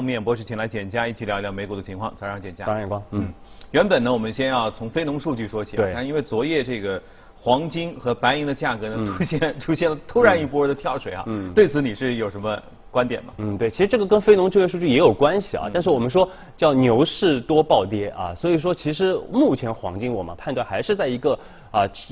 后面博士，请来简佳一起聊一聊美股的情况。早上，简佳。早上，眼光。原本呢，我们先要从非农数据说起。对。但因为昨夜这个黄金和白银的价格呢，出现了突然一波的跳水啊。对此你是有什么观点吗？对，其实这个跟非农就业数据也有关系啊。但是我们说叫牛市多暴跌啊，所以说其实目前黄金我们判断还是在一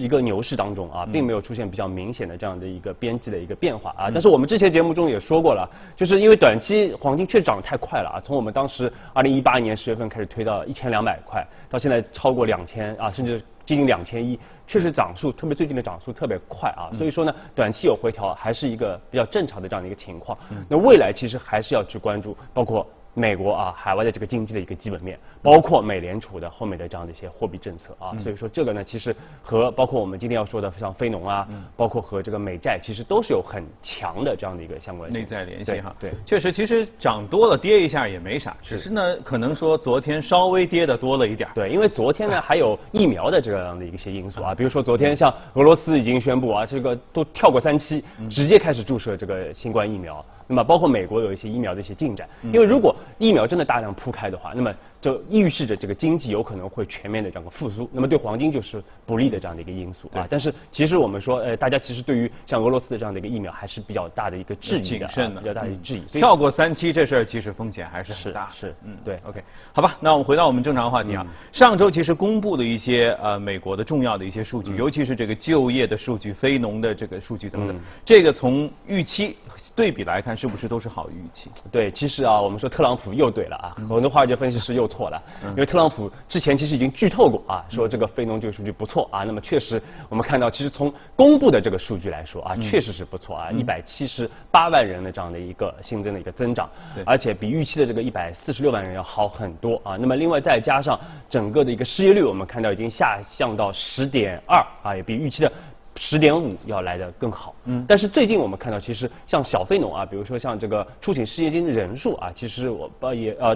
个牛市当中啊，并没有出现比较明显的这样的一个边际的一个变化啊。但是我们之前节目中也说过了，就是因为短期黄金确实涨得太快了啊，从我们当时2018年10月份开始推到1200块，到现在超过2000啊，甚至接近2100，确实涨速，特别最近的涨速特别快啊。所以说呢，短期有回调还是一个比较正常的这样的一个情况。那未来其实还是要去关注，包括美国啊，海外的这个经济的一个基本面，包括美联储的后面的这样的一些货币政策啊，所以说这个呢，其实和包括我们今天要说的像非农啊，包括和这个美债，其实都是有很强的这样的一个相关性内在联系哈。对，确实，其实涨多了跌一下也没啥，只是呢，可能说昨天稍微跌的多了一点。对，因为昨天呢还有疫苗的这样的一些因素啊，比如说昨天像俄罗斯已经宣布啊，这个都跳过3期，直接开始注射这个新冠疫苗。那么包括美国有一些疫苗的一些进展，因为如果疫苗真的大量铺开的话，那么就预示着这个经济有可能会全面的这样的复苏，那么对黄金就是不利的这样的一个因素啊。但是其实我们说，大家其实对于像俄罗斯的这样的一个疫苗还是比较大的一个质疑的，比较大的质疑。跳过3期这事儿其实风险还是很大。是，对 ，OK， 好吧，那我们回到我们正常话题啊。上周其实公布的一些美国的重要的一些数据，尤其是这个就业的数据、非农的这个数据等等，这个从预期对比来看，是不是都是好预期？对，其实啊，我们说特朗普又对了啊，很多华尔街分析师又错了，因为特朗普之前其实已经剧透过啊，说这个非农就业数据不错啊。那么确实，我们看到其实从公布的这个数据来说啊，确实是不错啊，178万人的这样的一个新增的一个增长，而且比预期的这个146万人要好很多啊。那么另外再加上整个的一个失业率，我们看到已经下降到10.2啊，也比预期的10.5要来得更好，但是最近我们看到，其实像小非农啊，比如说像这个出请失业金的人数啊，其实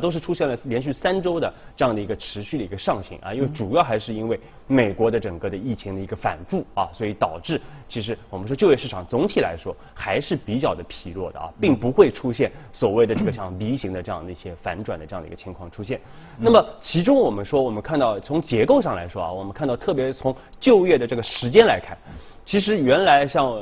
都是出现了连续3周的这样的一个持续的一个上行啊，因为主要还是因为美国的整个的疫情的一个反复啊，所以导致其实我们说就业市场总体来说还是比较的疲弱的啊，并不会出现所谓的这个像 V 型的这样的一些反转的这样的一个情况出现。那么其中我们看到从结构上来说啊，我们看到特别从就业的这个时间来看。其实原来像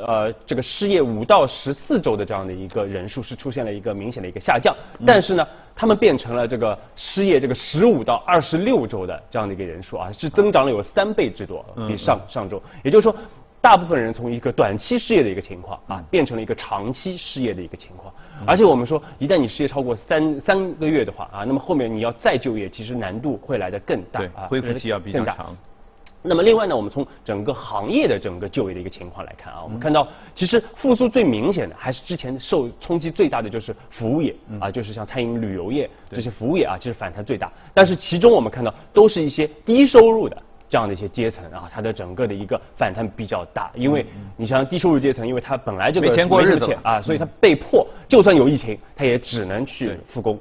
这个失业5到14周的这样的一个人数是出现了一个明显的一个下降，但是呢，他们变成了这个失业这个15到26周的这样的一个人数啊，是增长了有3倍之多，比上周。也就是说，大部分人从一个短期失业的一个情况啊，变成了一个长期失业的一个情况。而且我们说，一旦你失业超过三个月的话啊，那么后面你要再就业，其实难度会来得更大啊，恢复期要比较长。那么另外呢，我们从整个行业的整个就业的一个情况来看啊，我们看到其实复苏最明显的还是之前受冲击最大的就是服务业啊，就是像餐饮、旅游业这些服务业啊，其实反弹最大。但是其中我们看到都是一些低收入的这样的一些阶层啊，它的整个的一个反弹比较大，因为你像低收入阶层，因为它本来这个没钱过日子啊，所以它被迫就算有疫情，它也只能去复工。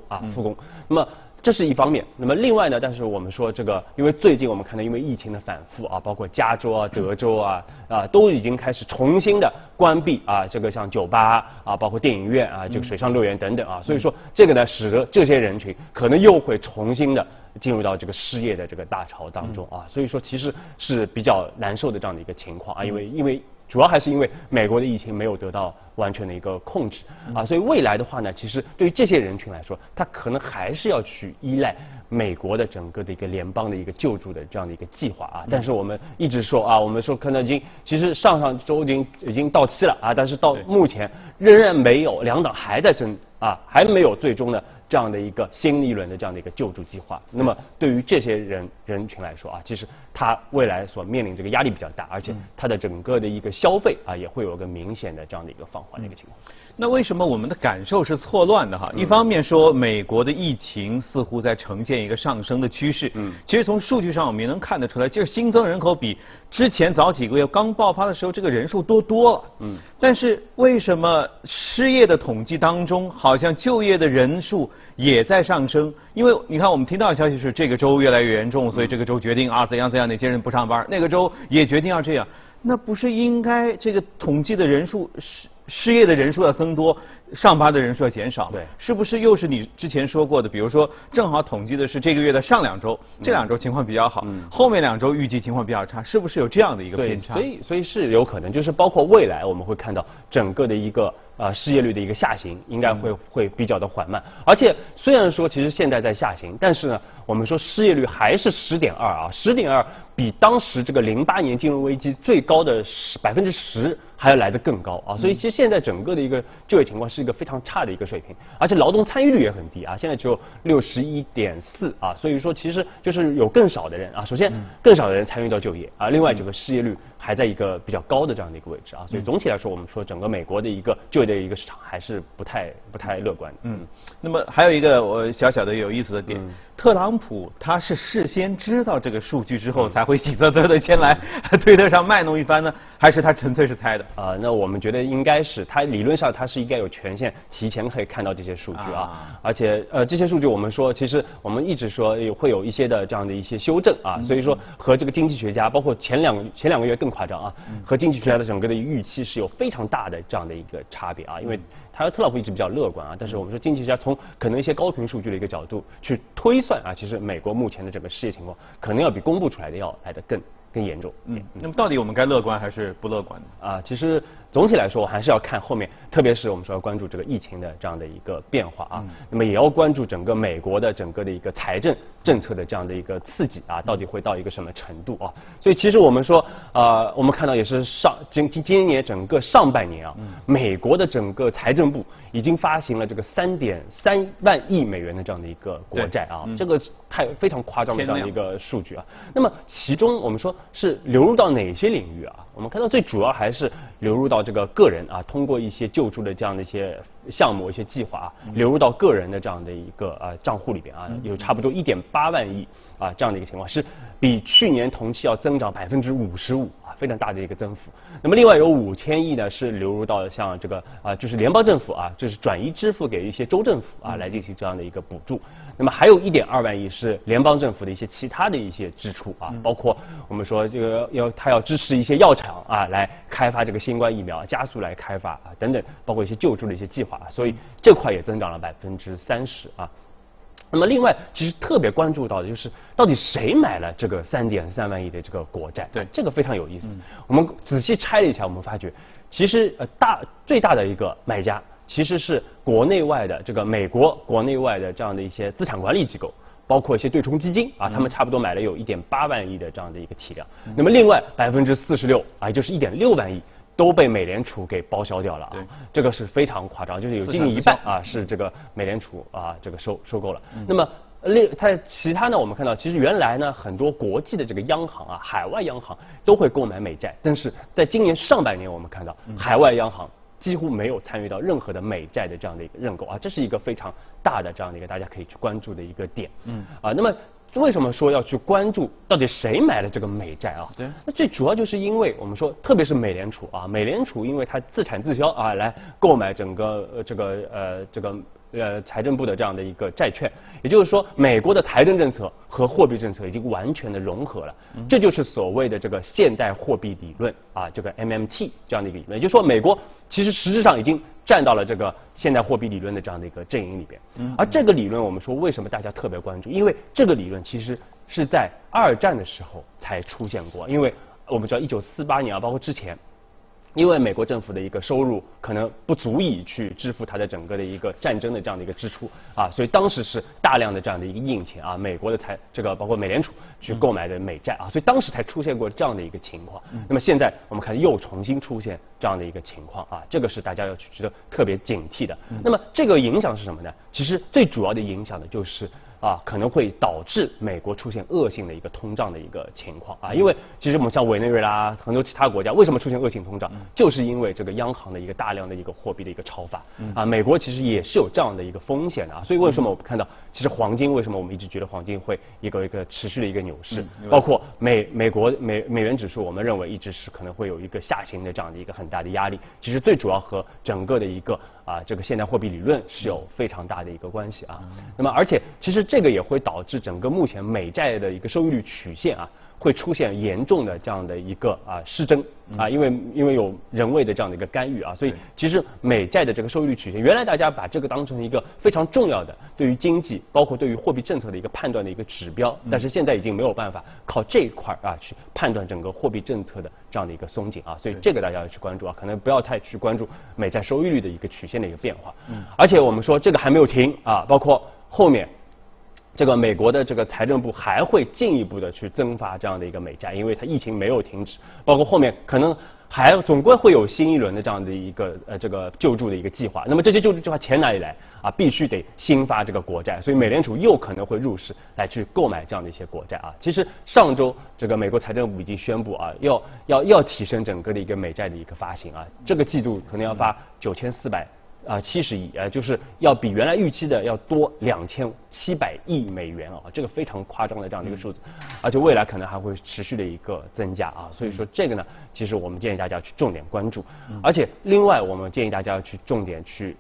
那么这是一方面，那么另外呢，但是我们说这个，因为最近我们看到，因为疫情的反复啊，包括加州啊、德州啊，都已经开始重新的关闭啊，这个像酒吧啊，包括电影院啊，这个水上乐园等等啊，所以说这个呢，使得这些人群可能又会重新的进入到这个失业的这个大潮当中啊，所以说其实是比较难受的这样的一个情况啊，因为。主要还是因为美国的疫情没有得到完全的一个控制啊，所以未来的话呢，其实对于这些人群来说，他可能还是要去依赖美国的整个的一个联邦的一个救助的这样的一个计划啊。但是我们一直说啊，我们说看到其实上周已经到期了啊，但是到目前仍然没有，两党还在争啊，还没有最终的这样的一个新一轮的这样的一个救助计划。那么对于这些人群来说啊，其实他未来所面临这个压力比较大，而且他的整个的一个消费啊也会有个明显的这样的一个放缓的一个情况。那为什么我们的感受是错乱的哈？一方面说美国的疫情似乎在呈现一个上升的趋势，其实从数据上我们也能看得出来，就是新增人口比之前早几个月刚爆发的时候这个人数多了，但是为什么失业的统计当中好像就业的人数也在上升？因为你看我们听到的消息是这个州越来越严重，所以这个州决定啊怎样，哪些人不上班，那个州也决定要这样，那不是应该这个统计的人数失业的人数要增多，上班的人数要减少，对，是不是又是你之前说过的？比如说，正好统计的是这个月的上两周，这两周情况比较好，后面两周预计情况比较差，是不是有这样的一个偏差？所以是有可能，就是包括未来我们会看到整个的一个失业率的一个下行，应该会比较的缓慢。而且虽然说其实现在在下行，但是呢，我们说失业率还是10.2啊，10.2比当时这个08年金融危机最高的10%还要来得更高啊。所以其实现在整个的一个就业情况是一个非常差的一个水平，而且劳动参与率也很低啊，现在只有61.4%啊。所以说其实就是有更少的人啊，首先更少的人参与到就业啊，另外这个失业率还在一个比较高的这样的一个位置啊。所以总体来说，我们说整个美国的一个就业的一个市场还是不太乐观的。那么还有一个我小小的有意思的点，特朗普他是事先知道这个数据之后才会喜滋滋的先来推特上卖弄一番呢，还是他纯粹是猜的？那我们觉得应该是他理论上他是应该有权限提前可以看到这些数据啊，而且这些数据我们说其实我们一直说会有一些的这样的一些修正啊，所以说和这个经济学家包括前两个月更夸张啊，和经济学家的整个的预期是有非常大的这样的一个差别啊，因为他和特朗普一直比较乐观啊，但是我们说经济学家从可能一些高频数据的一个角度去推算啊，其实美国目前的整个失业情况可能要比公布出来的要来得更严重。那么到底我们该乐观还是不乐观呢？其实总体来说还是要看后面，特别是我们说要关注这个疫情的这样的一个变化啊，那么也要关注整个美国的整个的一个财政政策的这样的一个刺激啊，到底会到一个什么程度啊？所以其实我们说我们看到也是今年整个上半年啊，美国的整个财政部已经发行了这个3.3万亿美元的这样的一个国债啊，这个非常夸张的这样的一个数据啊。那么其中我们说是流入到哪些领域啊？我们看到最主要还是流入到这个个人啊，通过一些救助的这样的一些项目、一些计划啊，流入到个人的这样的一个账户里边啊，有差不多1.8万亿啊这样的一个情况，是比去年同期要增长55%啊，非常大的一个增幅。那么另外有5000亿呢是流入到像这个就是联邦政府啊，就是转移支付给一些州政府啊来进行这样的一个补助。那么还有1.2万亿是联邦政府的一些其他的一些支出啊，包括我们说这个他要支持一些药厂啊来开发这个新冠疫苗，加速来开发啊等等，包括一些救助的一些计划啊，所以这块也增长了30%啊。那么另外，其实特别关注到的就是到底谁买了这个3.3万亿的这个国债？对，这个非常有意思。我们仔细拆了一下，我们发觉其实最大的一个买家其实是国内外的这个美国国内外的这样的一些资产管理机构，包括一些对冲基金啊，他们差不多买了有1.8万亿的这样的一个体量。那么另外46%啊，也就是1.6万亿。都被美联储给包销掉了啊，这个是非常夸张，就是有近一半啊是这个美联储啊这个收购了。那么它其他呢，我们看到其实原来呢很多国际的这个央行啊，海外央行都会购买美债，但是在今年上半年我们看到海外央行几乎没有参与到任何的美债的这样的一个认购啊，这是一个非常大的这样的一个大家可以去关注的一个点。那么为什么说要去关注到底谁买了这个美债啊？对，那最主要就是因为我们说，特别是美联储啊，美联储因为它自产自销啊，来购买整个财政部的这样的一个债券，也就是说，美国的财政政策和货币政策已经完全的融合了，这就是所谓的这个现代货币理论啊，这个 MMT 这样的一个理论，也就是说，美国其实实质上已经站到了这个现代货币理论的这样的一个阵营里边。而这个理论，我们说为什么大家特别关注？因为这个理论其实是在2战的时候才出现过，因为我们知道1948年啊，包括之前。因为美国政府的一个收入可能不足以去支付它的整个的一个战争的这样的一个支出啊，所以当时是大量的这样的一个印钱啊，美国的这个包括美联储去购买的美债啊，所以当时才出现过这样的一个情况。那么现在我们看又重新出现这样的一个情况啊，这个是大家要去值得特别警惕的。那么这个影响是什么呢？其实最主要的影响呢就是。可能会导致美国出现恶性的一个通胀的一个情况啊，因为其实我们像委内瑞拉很多其他国家为什么出现恶性通胀，就是因为这个央行的一个大量的一个货币的一个超发啊，美国其实也是有这样的一个风险的啊，所以为什么我们看到其实黄金为什么我们一直觉得黄金会一个持续的一个牛市，包括美元指数，我们认为一直是可能会有一个下行的这样的一个很大的压力，其实最主要和整个的一个这个现代货币理论是有非常大的一个关系啊。那么而且其实这个也会导致整个目前美债的一个收益率曲线啊，会出现严重的这样的一个失真啊，因为有人为的这样的一个干预啊，所以其实美债的这个收益率曲线，原来大家把这个当成一个非常重要的对于经济包括对于货币政策的一个判断的一个指标，但是现在已经没有办法靠这一块去判断整个货币政策的这样的一个松紧啊，所以这个大家要去关注啊，可能不要太去关注美债收益率的一个曲线的一个变化。而且我们说这个还没有停啊，包括后面。这个美国的这个财政部还会进一步的去增发这样的一个美债，因为它疫情没有停止，包括后面可能还总归会有新一轮的这样的一个这个救助的一个计划。那么这些救助计划钱哪里来啊？必须得新发这个国债，所以美联储又可能会入市来去购买这样的一些国债啊。其实上周这个美国财政部已经宣布啊，要提升整个的一个美债的一个发行啊，这个季度可能要发9400。70亿，就是要比原来预期的要多2700亿美元啊，这个非常夸张的这样的一个数字，而且未来可能还会持续的一个增加啊，所以说这个呢，其实我们建议大家去重点关注，而且另外我们建议大家去重点去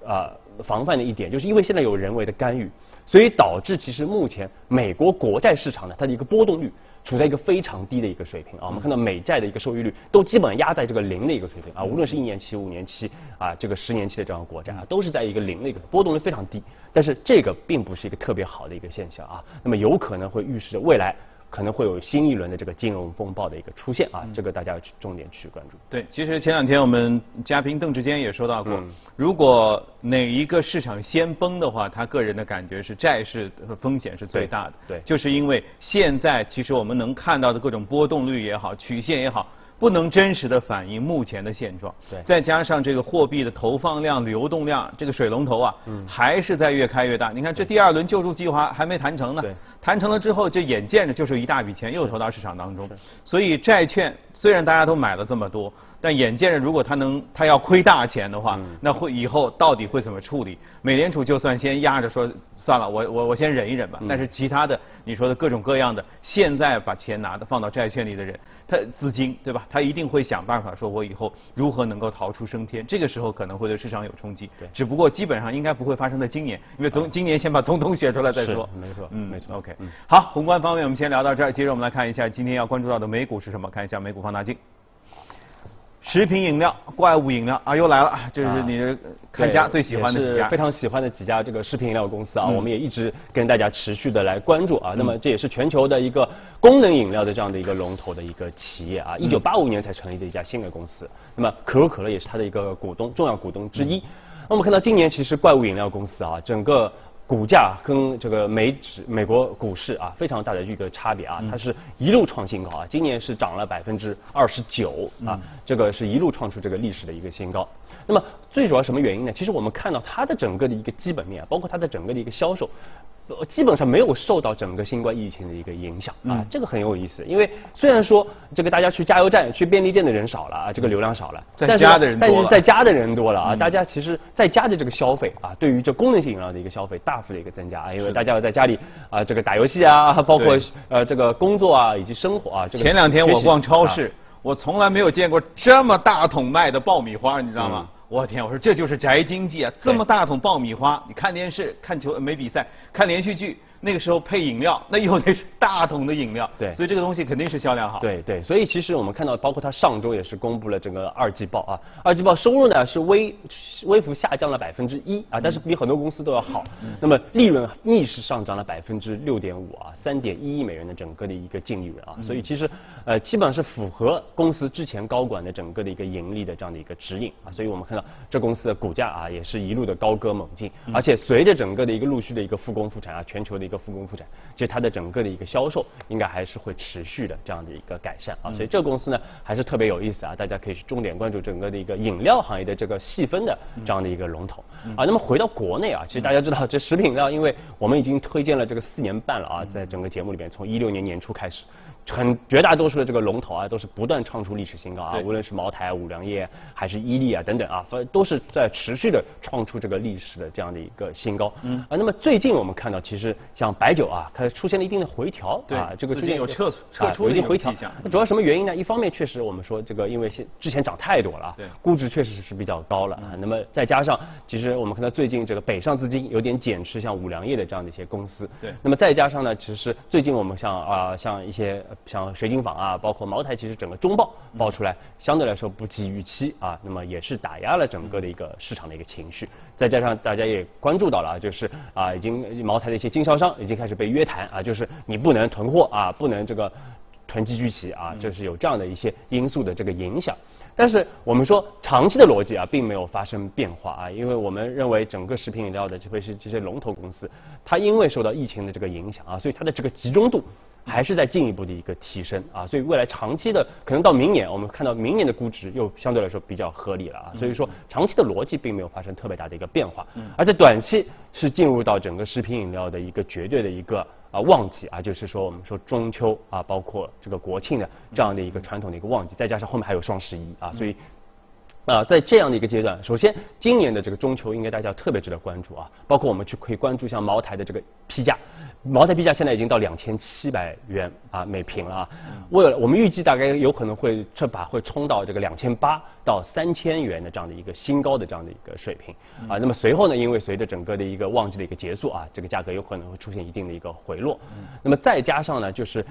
防范的一点，就是因为现在有人为的干预，所以导致其实目前美国国债市场呢，它的一个波动率处在一个非常低的一个水平啊，我们看到美债的一个收益率都基本压在这个0的一个水平啊，无论是1年期、5年期啊，这个10年期的这样的国债啊，都是在一个0的一个波动率非常低。但是这个并不是一个特别好的一个现象啊，那么有可能会预示着未来可能会有新一轮的这个金融风暴的一个出现啊，这个大家要去重点去关注。对，其实前两天我们嘉宾邓志坚也说到过，如果哪一个市场先崩的话，他个人的感觉是债市风险是最大的。对，就是因为现在其实我们能看到的各种波动率也好，曲线也好，不能真实的反映目前的现状。对，再加上这个货币的投放量、流动量，这个水龙头啊，还是在越开越大。你看这第2轮救助计划还没谈成呢，谈成了之后，这眼见着就是一大笔钱又投到市场当中。所以债券虽然大家都买了这么多，但眼见着如果它要亏大钱的话，那会以后到底会怎么处理？美联储就算先压着说算了，我先忍一忍吧。但是其他的你说的各种各样的，现在把钱放到债券里的人，他资金对吧？他一定会想办法，说我以后如何能够逃出升天。这个时候可能会对市场有冲击，只不过基本上应该不会发生在今年，因为今年先把总统选出来再说。没错，没错。OK，好，宏观方面我们先聊到这儿，接着我们来看一下今天要关注到的美股是什么，看一下美股放大镜。食品饮料、怪物饮料啊，又来了，这是你看家最喜欢的几家，非常喜欢的几家这个食品饮料公司啊，我们也一直跟大家持续的来关注啊。那么这也是全球的一个功能饮料的这样的一个龙头的一个企业啊，1985年才成立的一家新的公司。那么可口可乐也是它的一个股东，重要股东之一。那我们看到今年其实怪物饮料公司啊，整个股价跟这个美国股市啊非常大的一个差别啊，它是一路创新高啊，今年是涨了29%啊，这个是一路创出这个历史的一个新高。那么最主要什么原因呢？其实我们看到它的整个的一个基本面，包括它的整个的一个销售，基本上没有受到整个新冠疫情的一个影响啊，这个很有意思。因为虽然说这个大家去加油站、去便利店的人少了啊，这个流量少了，在家的人多了，但是在家的人多了啊，大家其实在家的这个消费啊，对于这功能性饮料的一个消费大幅的一个增加啊，因为大家要在家里啊，这个打游戏啊，包括这个工作啊以及生活啊。这个前两天我逛超市，我从来没有见过这么大桶卖的爆米花，你知道吗？我天！我说这就是宅经济啊！这么大桶爆米花，你看电视、看球没比赛、看连续剧，那个时候配饮料，那以后得是大桶的饮料。对，所以这个东西肯定是销量好。对对，所以其实我们看到，包括它上周也是公布了整个2季报啊，2季报收入呢是微幅下降了1%啊，但是比很多公司都要好。那么利润逆势上涨了6.5%啊，3.1亿美元的整个的一个净利润啊，所以其实基本上是符合公司之前高管的整个的一个盈利的这样的一个指引啊，所以我们看到这公司的股价啊，也是一路的高歌猛进，而且随着整个的一个陆续的一个复工复产啊，全球的一个复工复产，其实它的整个的一个销售应该还是会持续的这样的一个改善啊，所以这个公司呢还是特别有意思啊，大家可以去重点关注整个的一个饮料行业的这个细分的这样的一个龙头啊。那么回到国内啊，其实大家知道这食品饮料，因为我们已经推荐了这个4年半了啊，在整个节目里面，从16年年初开始，绝大多数的这个龙头啊都是不断创出历史新高啊，无论是茅台、五粮液还是伊利啊等等啊。都是在持续的创出这个历史的这样的一个新高。嗯啊，那么最近我们看到，其实像白酒啊，它出现了一定的回调。对，这个最近有撤出有一定回调。主要什么原因呢？一方面确实我们说这个，因为之前涨太多了，对，估值确实是比较高了啊。那么再加上，其实我们看到最近这个北上资金有点减持，像五粮液的这样的一些公司。对。那么再加上呢，其实最近我们像一些像水井坊啊，包括茅台，其实整个中报报出来，相对来说不及预期啊。那么也是打压了整个的一个市场的一个情绪，再加上大家也关注到了啊，就是啊，已经茅台的一些经销商已经开始被约谈啊，就是你不能囤货啊，不能这个囤积居奇啊，这是有这样的一些因素的这个影响。但是我们说长期的逻辑啊，并没有发生变化啊，因为我们认为整个食品饮料的，特别是这些龙头公司，它因为受到疫情的这个影响啊，所以它的这个集中度还是在进一步的一个提升啊，所以未来长期的可能到明年，我们看到明年的估值又相对来说比较合理了啊，所以说长期的逻辑并没有发生特别大的一个变化，而且短期是进入到整个食品饮料的一个绝对的一个旺季啊，就是说我们说中秋啊，包括这个国庆的这样的一个传统的一个旺季，再加上后面还有双十一啊，所以在这样的一个阶段，首先今年的这个中秋应该大家特别值得关注啊，包括我们去可以关注像茅台的这个批价，茅台批价现在已经到2700元啊每瓶了啊，我们预计大概有可能会这把会冲到这个2800到3000元的这样的一个新高的这样的一个水平啊，那么随后呢，因为随着整个的一个旺季的一个结束啊，这个价格有可能会出现一定的一个回落，那么再加上呢，就是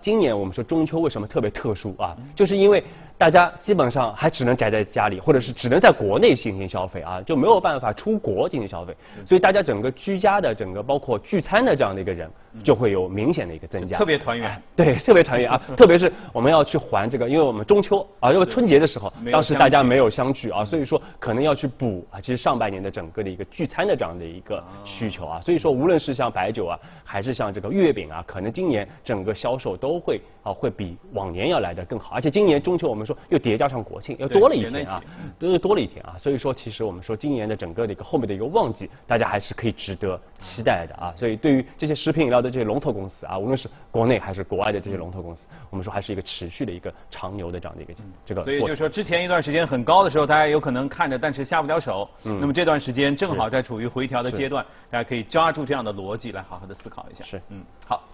今年我们说中秋为什么特别特殊啊，就是因为大家基本上还只能宅在家里，或者是只能在国内进行消费啊，就没有办法出国进行消费，所以大家整个居家的整个包括聚餐的这样的一个人就会有明显的一个增加，特别团圆，对，特别团圆啊，特别是我们要去还这个，因为我们中秋啊，因为春节的时候，当时大家没有相聚啊，所以说可能要去补啊，其实上半年的整个的一个聚餐的这样的一个需求啊，所以说无论是像白酒啊，还是像这个月饼啊，可能今年整个销售都会会比往年要来的更好，而且今年中秋我们说又叠加上国庆，又多了一天啊，都是多了一天啊，所以说其实我们说今年的整个的一个后面的一个旺季，大家还是可以值得期待的啊。所以对于这些食品饮料的这些龙头公司啊，无论是国内还是国外的这些龙头公司，我们说还是一个持续的一个长牛的这样的一个这个。所以就是说之前一段时间很高的时候，大家有可能看着，但是下不了手。那么这段时间正好在处于回调的阶段，大家可以抓住这样的逻辑来好好的思考一下。是，好。